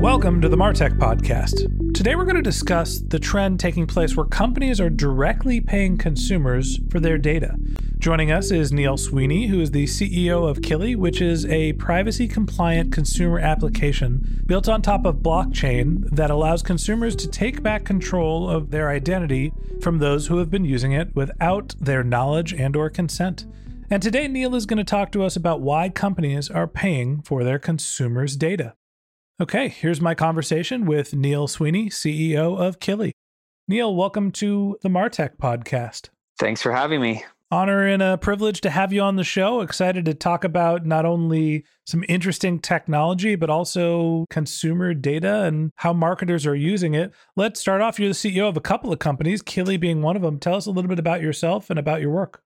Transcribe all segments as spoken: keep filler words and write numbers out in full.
Welcome to the MarTech Podcast. Today we're going to discuss the trend taking place where companies are directly paying consumers for their data. Joining us is Neil Sweeney, who is the C E O of Killi, which is a privacy-compliant consumer application built on top of blockchain that allows consumers to take back control of their identity from those who have been using it without their knowledge and or consent. And today Neil is going to talk to us about why companies are paying for their consumers' data. Okay, here's my conversation with Neil Sweeney, C E O of Killi. Neil, welcome to the MarTech Podcast. Thanks for having me. Honor and a privilege to have you on the show. Excited to talk about not only some interesting technology, but also consumer data and how marketers are using it. Let's start off. You're the C E O of a couple of companies, Killi being one of them. Tell us a little bit about yourself and about your work.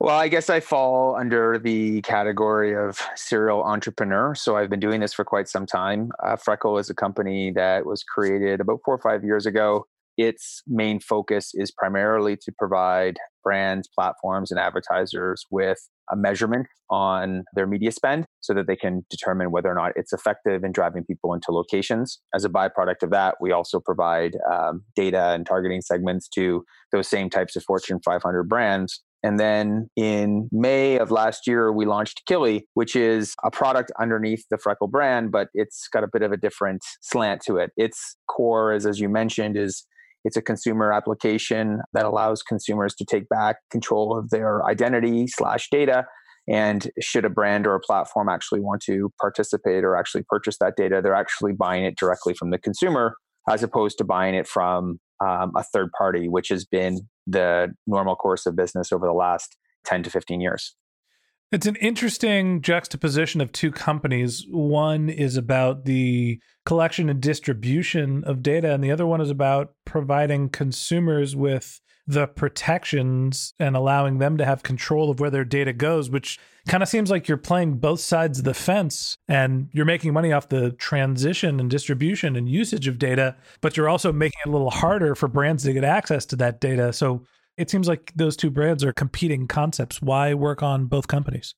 Well, I guess I fall under the category of serial entrepreneur. So I've been doing this for quite some time. Uh, Freckle is a company that was created about four or five years ago. Its main focus is primarily to provide brands, platforms, and advertisers with a measurement on their media spend so that they can determine whether or not it's effective in driving people into locations. As a byproduct of that, we also provide um, data and targeting segments to those same types of Fortune five hundred brands. And then in May of last year, we launched Killi, which is a product underneath the Freckle brand, but it's got a bit of a different slant to it. Its core is, as you mentioned, is it's a consumer application that allows consumers to take back control of their identity slash data. And should a brand or a platform actually want to participate or actually purchase that data, they're actually buying it directly from the consumer as opposed to buying it from um, a third party, which has been the normal course of business over the last ten to fifteen years. It's an interesting juxtaposition of two companies. One is about the collection and distribution of data, and the other one is about providing consumers with the protections and allowing them to have control of where their data goes, which kind of seems like you're playing both sides of the fence and you're making money off the transition and distribution and usage of data, but you're also making it a little harder for brands to get access to that data. So it seems like those two brands are competing concepts. Why work on both companies?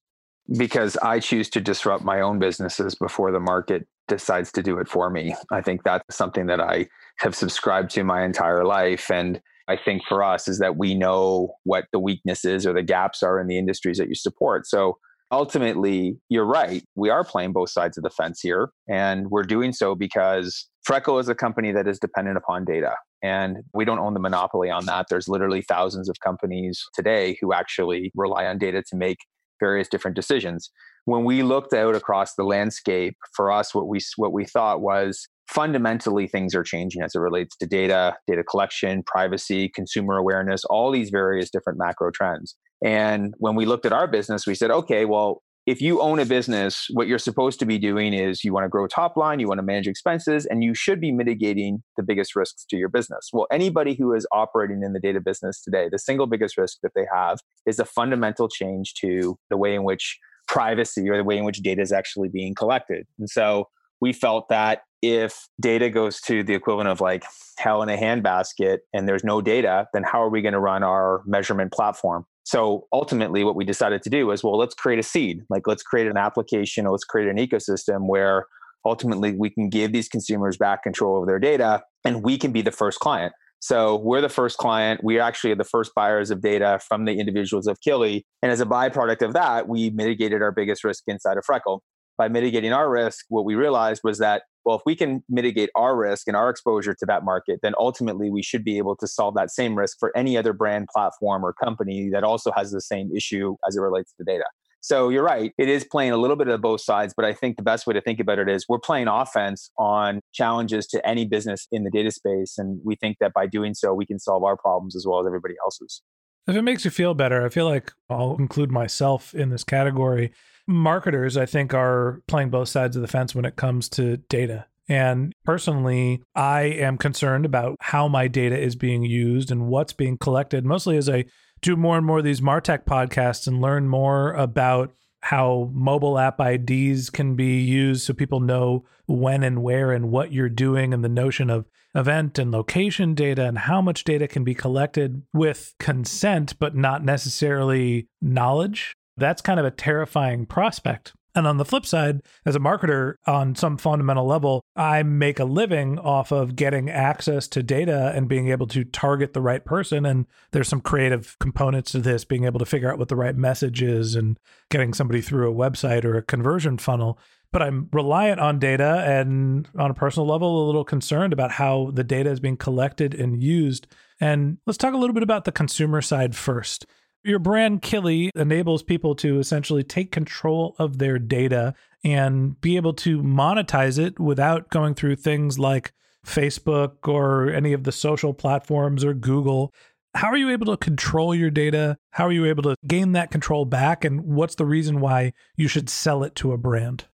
Because I choose to disrupt my own businesses before the market decides to do it for me. I think that's something that I have subscribed to my entire life. And I think for us is that we know what the weaknesses or the gaps are in the industries that you support. So ultimately, you're right. We are playing both sides of the fence here. And we're doing so because Freckle is a company that is dependent upon data. And we don't own the monopoly on that. There's literally thousands of companies today who actually rely on data to make various different decisions. When we looked out across the landscape, for us, what we what we thought was, fundamentally, things are changing as it relates to data, data collection, privacy, consumer awareness, all these various different macro trends. And when we looked at our business, we said, okay, well, if you own a business, what you're supposed to be doing is you want to grow top line, you want to manage expenses, and you should be mitigating the biggest risks to your business. Well, anybody who is operating in the data business today, the single biggest risk that they have is a fundamental change to the way in which privacy or the way in which data is actually being collected. And so we felt that if data goes to the equivalent of like hell in a handbasket and there's no data, then how are we going to run our measurement platform? So ultimately what we decided to do is, well, let's create a seed. Like let's create an application or let's create an ecosystem where ultimately we can give these consumers back control over their data and we can be the first client. So we're the first client. We actually are the first buyers of data from the individuals of Killi. And as a byproduct of that, we mitigated our biggest risk inside of Freckle. By mitigating our risk, what we realized was that, well, if we can mitigate our risk and our exposure to that market, then ultimately we should be able to solve that same risk for any other brand, platform, or company that also has the same issue as it relates to data. So you're right, it is playing a little bit of both sides, but I think the best way to think about it is we're playing offense on challenges to any business in the data space. And we think that by doing so, we can solve our problems as well as everybody else's. If it makes you feel better, I feel like I'll include myself in this category. Marketers, I think, are playing both sides of the fence when it comes to data. And personally, I am concerned about how my data is being used and what's being collected, mostly as I do more and more of these MarTech podcasts and learn more about how mobile app I Ds can be used so people know when and where and what you're doing, and the notion of event and location data and how much data can be collected with consent, but not necessarily knowledge. That's kind of a terrifying prospect. And on the flip side, as a marketer, on some fundamental level, I make a living off of getting access to data and being able to target the right person. And there's some creative components to this, being able to figure out what the right message is and getting somebody through a website or a conversion funnel. But I'm reliant on data, and on a personal level, a little concerned about how the data is being collected and used. And let's talk a little bit about the consumer side first. Your brand Killi enables people to essentially take control of their data and be able to monetize it without going through things like Facebook or any of the social platforms or Google. How are you able to control your data? How are you able to gain that control back? And what's the reason why you should sell it to a brand?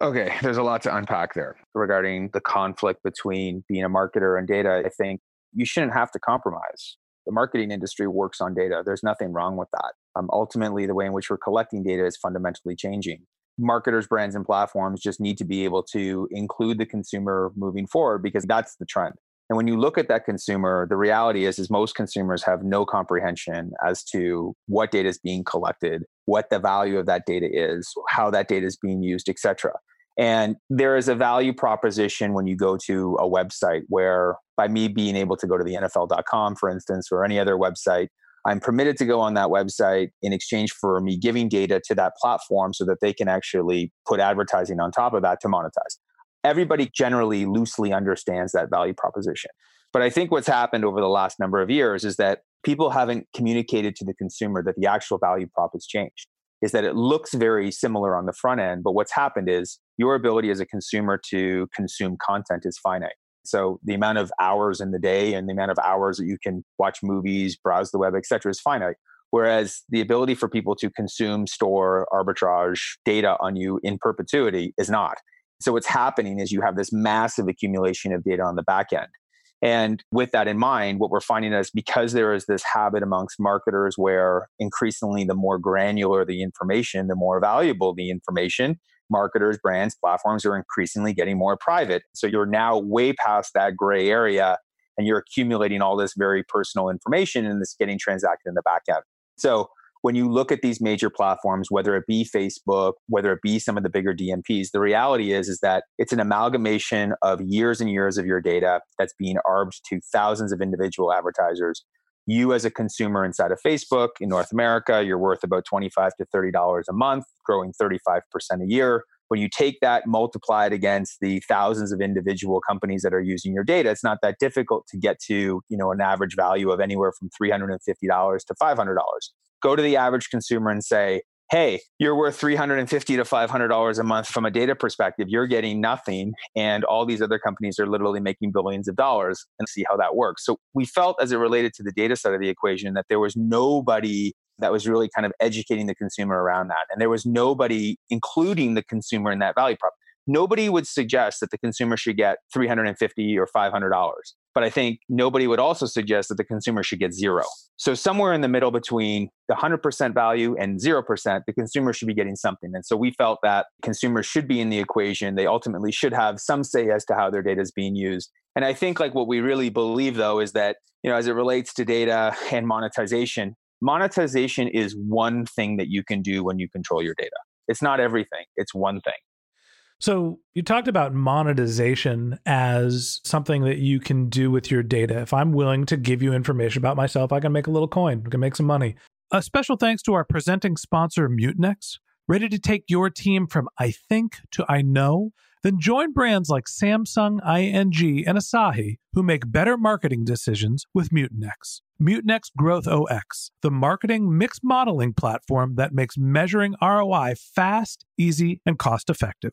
Okay, there's a lot to unpack there regarding the conflict between being a marketer and data. I think you shouldn't have to compromise. The marketing industry works on data. There's nothing wrong with that. Um, ultimately, the way in which we're collecting data is fundamentally changing. Marketers, brands, and platforms just need to be able to include the consumer moving forward because that's the trend. And when you look at that consumer, the reality is, is most consumers have no comprehension as to what data is being collected, what the value of that data is, how that data is being used, et cetera. And there is a value proposition when you go to a website where by me being able to go to the N F L dot com, for instance, or any other website, I'm permitted to go on that website in exchange for me giving data to that platform so that they can actually put advertising on top of that to monetize. Everybody generally loosely understands that value proposition. But I think what's happened over the last number of years is that people haven't communicated to the consumer that the actual value prop has changed. Is that it looks very similar on the front end, but what's happened is your ability as a consumer to consume content is finite. So the amount of hours in the day and the amount of hours that you can watch movies, browse the web, et cetera, is finite. Whereas the ability for people to consume, store, arbitrage data on you in perpetuity is not. So what's happening is you have this massive accumulation of data on the back end. And with that in mind, what we're finding is because there is this habit amongst marketers where increasingly the more granular the information, the more valuable the information, marketers, brands, platforms are increasingly getting more private. So you're now way past that gray area and you're accumulating all this very personal information and it's getting transacted in the back end. So when you look at these major platforms, whether it be Facebook, whether it be some of the bigger D M Ps, the reality is, is that it's an amalgamation of years and years of your data that's being arbed to thousands of individual advertisers. You as a consumer inside of Facebook in North America, you're worth about twenty-five to thirty dollars a month, growing thirty-five percent a year. When you take that, multiply it against the thousands of individual companies that are using your data, it's not that difficult to get to, you know, an average value of anywhere from three hundred fifty dollars to five hundred dollars. Go to the average consumer and say, hey, you're worth three hundred fifty dollars to five hundred dollars a month from a data perspective. You're getting nothing. And all these other companies are literally making billions of dollars, and see how that works. So we felt as it related to the data side of the equation that there was nobody that was really kind of educating the consumer around that. And there was nobody including the consumer in that value prop. Nobody would suggest that the consumer should get three hundred fifty dollars or five hundred dollars. But I think nobody would also suggest that the consumer should get zero. So somewhere in the middle between the one hundred percent value and zero percent, the consumer should be getting something. And so we felt that consumers should be in the equation. They ultimately should have some say as to how their data is being used. And I think like what we really believe though is that, you know, as it relates to data and monetization, monetization is one thing that you can do when you control your data. It's not everything. It's one thing. So you talked about monetization as something that you can do with your data. If I'm willing to give you information about myself, I can make a little coin, I can make some money. A special thanks to our presenting sponsor, Mutinex. Ready to take your team from I think to I know? Then join brands like Samsung, I N G, and Asahi who make better marketing decisions with Mutinex. Mutinex Growth O X, the marketing mix modeling platform that makes measuring R O I fast, easy, and cost-effective.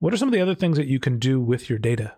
What are some of the other things that you can do with your data?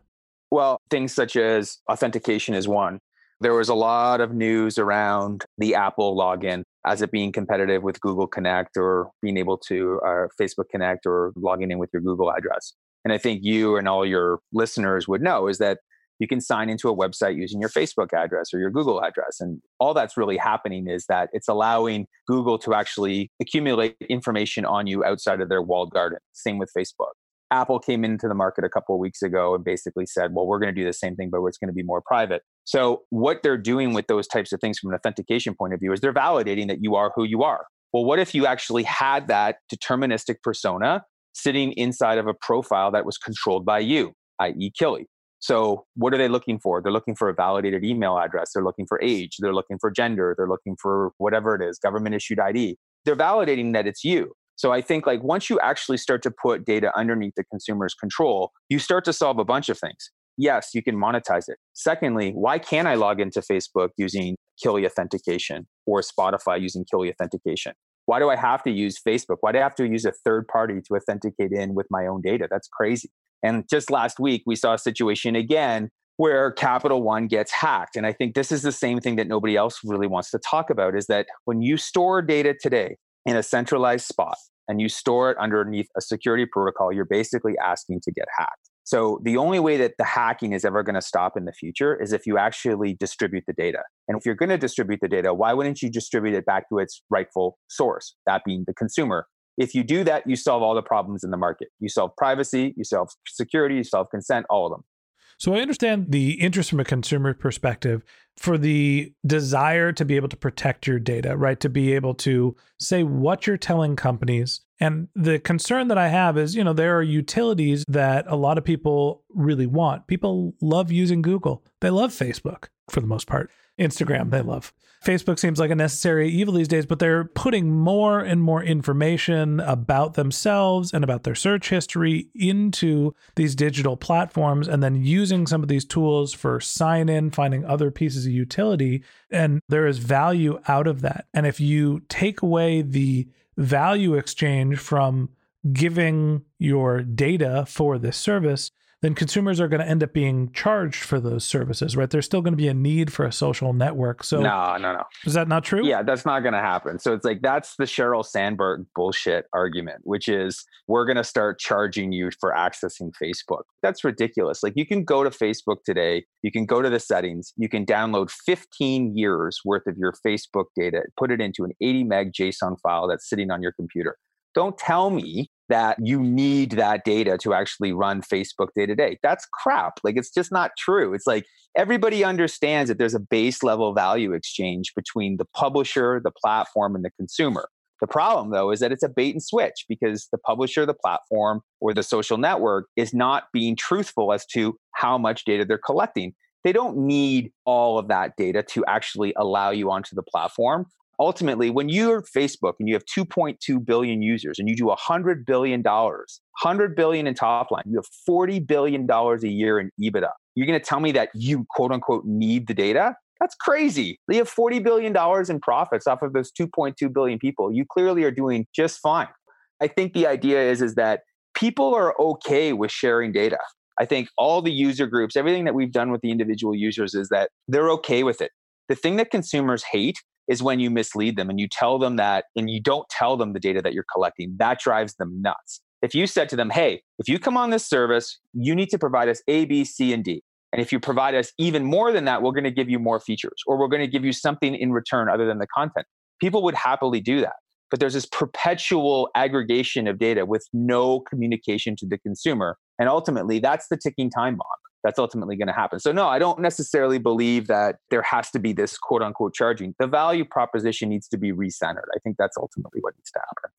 Well, things such as authentication is one. There was a lot of news around the Apple login as it being competitive with Google Connect or being able to uh, Facebook Connect or logging in with your Google address. And I think you and all your listeners would know is that you can sign into a website using your Facebook address or your Google address. And all that's really happening is that it's allowing Google to actually accumulate information on you outside of their walled garden. Same with Facebook. Apple came into the market a couple of weeks ago and basically said, well, we're going to do the same thing, but it's going to be more private. So what they're doing with those types of things from an authentication point of view is they're validating that you are who you are. Well, what if you actually had that deterministic persona sitting inside of a profile that was controlled by you, that is. Killi? So what are they looking for? They're looking for a validated email address. They're looking for age. They're looking for gender. They're looking for whatever it is, government issued I D. They're validating that it's you. So I think like once you actually start to put data underneath the consumer's control, you start to solve a bunch of things. Yes, you can monetize it. Secondly, why can't I log into Facebook using Killi authentication or Spotify using Killi authentication? Why do I have to use Facebook? Why do I have to use a third party to authenticate in with my own data? That's crazy. And just last week, we saw a situation again where Capital One gets hacked. And I think this is the same thing that nobody else really wants to talk about is that when you store data today, in a centralized spot, and you store it underneath a security protocol, you're basically asking to get hacked. So the only way that the hacking is ever going to stop in the future is if you actually distribute the data. And if you're going to distribute the data, why wouldn't you distribute it back to its rightful source, that being the consumer? If you do that, you solve all the problems in the market. You solve privacy, you solve security, you solve consent, all of them. So I understand the interest from a consumer perspective for the desire to be able to protect your data, right? To be able to say what you're telling companies. And the concern that I have is, you know, there are utilities that a lot of people really want. People love using Google. They love Facebook for the most part. Instagram, they love. Facebook seems like a necessary evil these days, but they're putting more and more information about themselves and about their search history into these digital platforms and then using some of these tools for sign-in, finding other pieces of utility. And there is value out of that. And if you take away the value exchange from giving your data for this service, then consumers are going to end up being charged for those services, right? There's still going to be a need for a social network. So no, no, no. Is that not true? Yeah, that's not going to happen. So it's like, that's the Sheryl Sandberg bullshit argument, which is we're going to start charging you for accessing Facebook. That's ridiculous. Like, you can go to Facebook today, you can go to the settings, you can download fifteen years worth of your Facebook data, put it into an eighty meg JSON file that's sitting on your computer. Don't tell me that you need that data to actually run Facebook day to day. That's crap. Like, it's just not true. It's like, everybody understands that there's a base level value exchange between the publisher, the platform, and the consumer. The problem, though, is that it's a bait and switch, because the publisher, the platform, or the social network is not being truthful as to how much data they're collecting. They don't need all of that data to actually allow you onto the platform. Ultimately, when you're Facebook and you have two point two billion users and you do one hundred billion dollars, one hundred billion in top line, you have forty billion dollars a year in EBITDA. You're going to tell me that you, quote unquote, need the data? That's crazy. You have forty billion dollars in profits off of those two point two billion people. You clearly are doing just fine. I think the idea is, is that people are okay with sharing data. I think all the user groups, everything that we've done with the individual users, is that they're okay with it. The thing that consumers hate is when you mislead them and you tell them that, and you don't tell them the data that you're collecting. That drives them nuts. If you said to them, hey, if you come on this service, you need to provide us A, B, C, and D. And if you provide us even more than that, we're going to give you more features, or we're going to give you something in return other than the content. People would happily do that. But there's this perpetual aggregation of data with no communication to the consumer. And ultimately, that's the ticking time bomb. That's ultimately going to happen. So no, I don't necessarily believe that there has to be this quote unquote charging. The value proposition needs to be recentered. I think that's ultimately what needs to happen.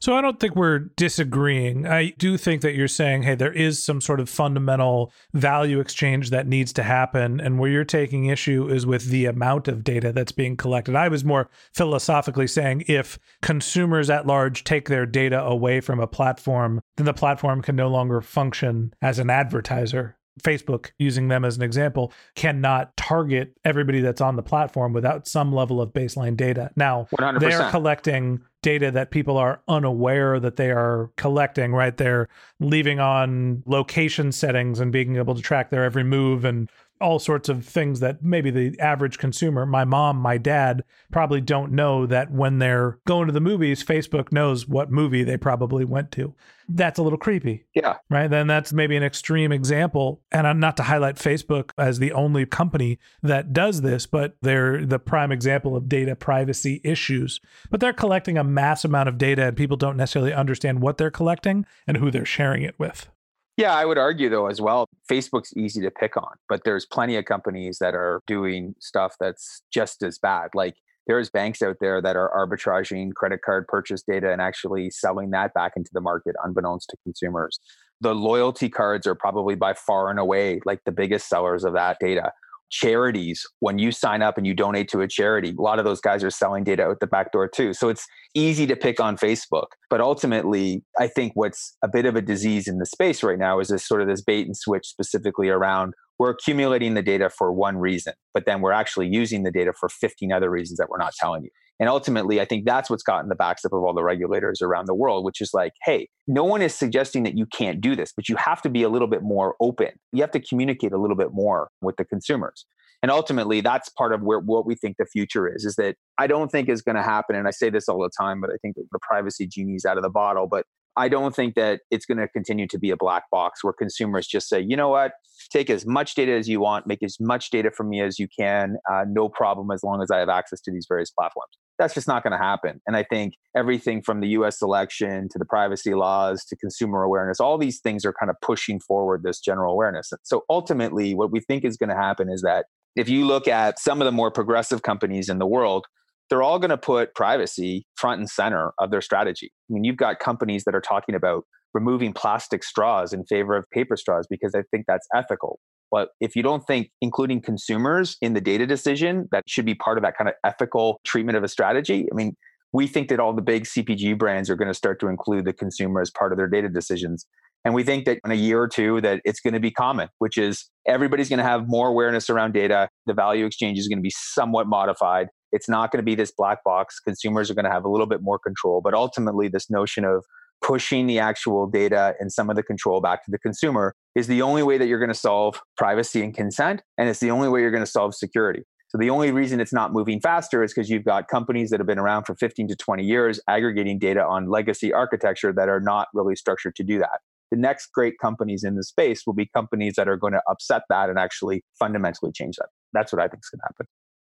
So I don't think we're disagreeing. I do think that you're saying, hey, there is some sort of fundamental value exchange that needs to happen. And where you're taking issue is with the amount of data that's being collected. I was more philosophically saying, if consumers at large take their data away from a platform, then the platform can no longer function as an advertiser. Facebook, using them as an example, cannot target everybody that's on the platform without some level of baseline data. Now, one hundred percent. They're collecting data that people are unaware that they are collecting, right? They're leaving on location settings and being able to track their every move and all sorts of things that maybe the average consumer, my mom, my dad, probably don't know, that when they're going to the movies, Facebook knows what movie they probably went to. That's a little creepy. Yeah. Right. Then that's maybe an extreme example. And I'm not to highlight Facebook as the only company that does this, but they're the prime example of data privacy issues. But they're collecting a mass amount of data, and people don't necessarily understand what they're collecting and who they're sharing it with. Yeah, I would argue, though, as well, Facebook's easy to pick on, but there's plenty of companies that are doing stuff that's just as bad. Like, there's banks out there that are arbitraging credit card purchase data and actually selling that back into the market unbeknownst to consumers. The loyalty cards are probably by far and away like the biggest sellers of that data. Charities, when you sign up and you donate to a charity, a lot of those guys are selling data out the back door too. So it's easy to pick on Facebook. But ultimately, I think what's a bit of a disease in the space right now is this sort of this bait and switch, specifically around, we're accumulating the data for one reason, but then we're actually using the data for fifteen other reasons that we're not telling you. And ultimately, I think that's what's gotten the backs up of all the regulators around the world, which is like, hey, no one is suggesting that you can't do this, but you have to be a little bit more open. You have to communicate a little bit more with the consumers. And ultimately, that's part of where what we think the future is, is that I don't think is going to happen. And I say this all the time, but I think that the privacy genie is out of the bottle. But I don't think that it's going to continue to be a black box where consumers just say, you know what, take as much data as you want, make as much data from me as you can, uh, no problem, as long as I have access to these various platforms. That's just not going to happen. And I think everything from the U S election to the privacy laws to consumer awareness, all these things are kind of pushing forward this general awareness. So ultimately, what we think is going to happen is that if you look at some of the more progressive companies in the world, they're all going to put privacy front and center of their strategy. I mean, you've got companies that are talking about removing plastic straws in favor of paper straws because they think that's ethical. But if you don't think including consumers in the data decision, that should be part of that kind of ethical treatment of a strategy. I mean, we think that all the big C P G brands are going to start to include the consumer as part of their data decisions. And we think that in a year or two that it's going to be common, which is everybody's going to have more awareness around data. The value exchange is going to be somewhat modified. It's not going to be this black box. Consumers are going to have a little bit more control. But ultimately, this notion of pushing the actual data and some of the control back to the consumer is the only way that you're going to solve privacy and consent. And it's the only way you're going to solve security. So the only reason it's not moving faster is because you've got companies that have been around for fifteen to twenty years aggregating data on legacy architecture that are not really structured to do that. The next great companies in the space will be companies that are going to upset that and actually fundamentally change that. That's what I think is going to happen.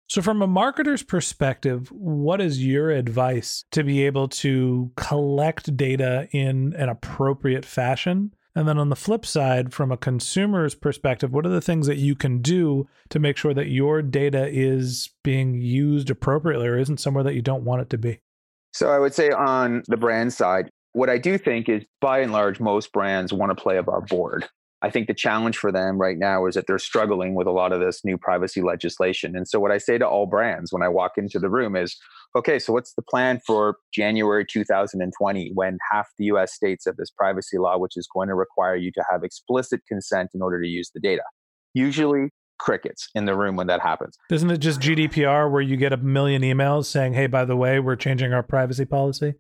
So from a marketer's perspective, what is your advice to be able to collect data in an appropriate fashion? And then on the flip side, from a consumer's perspective, what are the things that you can do to make sure that your data is being used appropriately or isn't somewhere that you don't want it to be? So I would say on the brand side, what I do think is by and large, most brands want to play above board. I think the challenge for them right now is that they're struggling with a lot of this new privacy legislation. And so what I say to all brands when I walk into the room is, okay, so what's the plan for January two thousand twenty when half the U S states have this privacy law, which is going to require you to have explicit consent in order to use the data? Usually crickets in the room when that happens. Isn't it just G D P R where you get a million emails saying, hey, by the way, we're changing our privacy policy?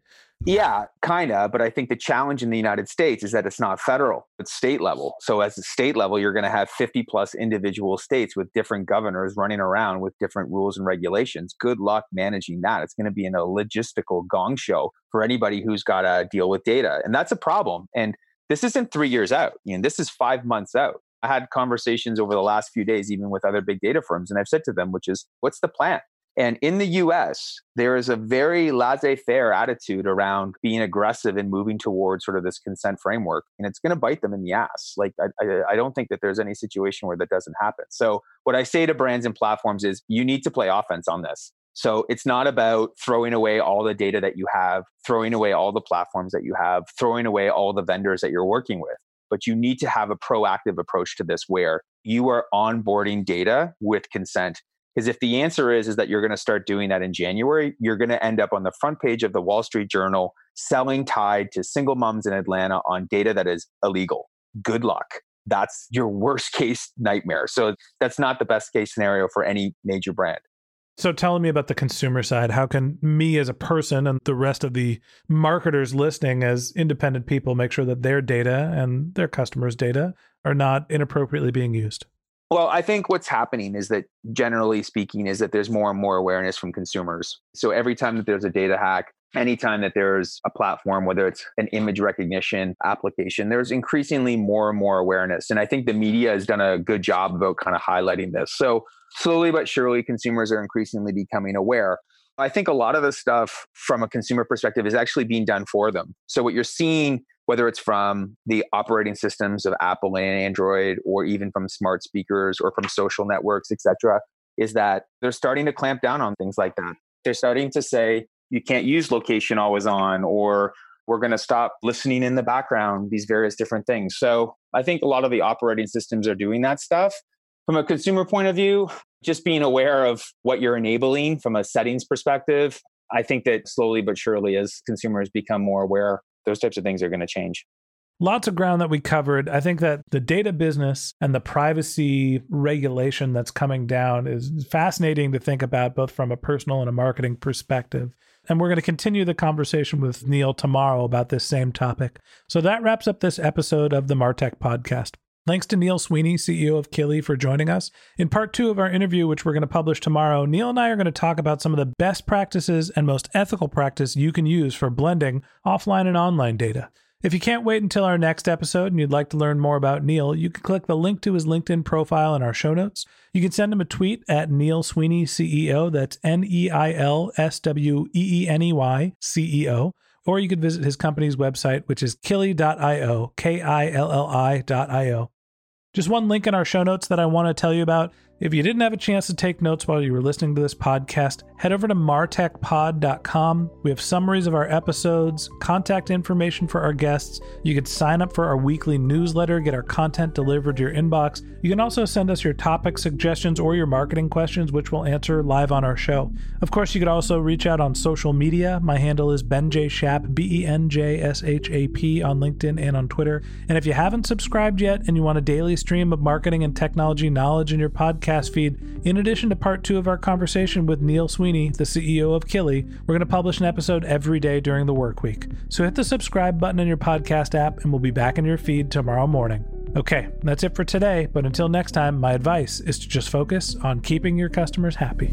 Yeah, kind of. But I think the challenge in the United States is that it's not federal, it's state level. So as a state level, you're going to have fifty plus individual states with different governors running around with different rules and regulations. Good luck managing that. It's going to be in a logistical gong show for anybody who's got to deal with data. And that's a problem. And this isn't three years out. You know, this is five months out. I had conversations over the last few days, even with other big data firms. And I've said to them, which is, what's the plan? And in the U S, there is a very laissez-faire attitude around being aggressive and moving towards sort of this consent framework. And it's going to bite them in the ass. Like, I, I, I don't think that there's any situation where that doesn't happen. So what I say to brands and platforms is you need to play offense on this. So it's not about throwing away all the data that you have, throwing away all the platforms that you have, throwing away all the vendors that you're working with. But you need to have a proactive approach to this where you are onboarding data with consent. Because if the answer is, is that you're going to start doing that in January, you're going to end up on the front page of the Wall Street Journal selling tied to single moms in Atlanta on data that is illegal. Good luck. That's your worst case nightmare. So that's not the best case scenario for any major brand. So tell me about the consumer side. How can me as a person and the rest of the marketers listening as independent people make sure that their data and their customers' data are not inappropriately being used? Well, I think what's happening is that generally speaking is that there's more and more awareness from consumers. So every time that there's a data hack, anytime that there's a platform, whether it's an image recognition application, there's increasingly more and more awareness. And I think the media has done a good job about kind of highlighting this. So slowly but surely, consumers are increasingly becoming aware. I think a lot of the stuff from a consumer perspective is actually being done for them. So what you're seeing, whether it's from the operating systems of Apple and Android, or even from smart speakers or from social networks, et cetera, is that they're starting to clamp down on things like that. They're starting to say, you can't use location always on, or we're going to stop listening in the background, these various different things. So I think a lot of the operating systems are doing that stuff. From a consumer point of view, just being aware of what you're enabling from a settings perspective, I think that slowly but surely as consumers become more aware, those types of things are going to change. Lots of ground that we covered. I think that the data business and the privacy regulation that's coming down is fascinating to think about, both from a personal and a marketing perspective. And we're going to continue the conversation with Neil tomorrow about this same topic. So that wraps up this episode of the MarTech Podcast. Thanks to Neil Sweeney, C E O of Killi, for joining us. In part two of our interview, which we're going to publish tomorrow, Neil and I are going to talk about some of the best practices and most ethical practice you can use for blending offline and online data. If you can't wait until our next episode and you'd like to learn more about Neil, you can click the link to his LinkedIn profile in our show notes. You can send him a tweet at Neil Sweeney C E O, that's N E I L S W E E N E Y C E O. Or you could visit his company's website, which is killi dot io, K I L L I dot I O. Just one link in our show notes that I want to tell you about. If you didn't have a chance to take notes while you were listening to this podcast, head over to martech pod dot com. We have summaries of our episodes, contact information for our guests. You can sign up for our weekly newsletter, get our content delivered to your inbox. You can also send us your topic suggestions or your marketing questions, which we'll answer live on our show. Of course, you could also reach out on social media. My handle is Ben J Shap, B E N J S H A P on LinkedIn and on Twitter. And if you haven't subscribed yet and you want a daily stream of marketing and technology knowledge in your podcast, podcast feed. In addition to part two of our conversation with Neil Sweeney, the C E O of Killi, we're going to publish an episode every day during the work week. So hit the subscribe button in your podcast app and we'll be back in your feed tomorrow morning. Okay, that's it for today, but until next time, my advice is to just focus on keeping your customers happy.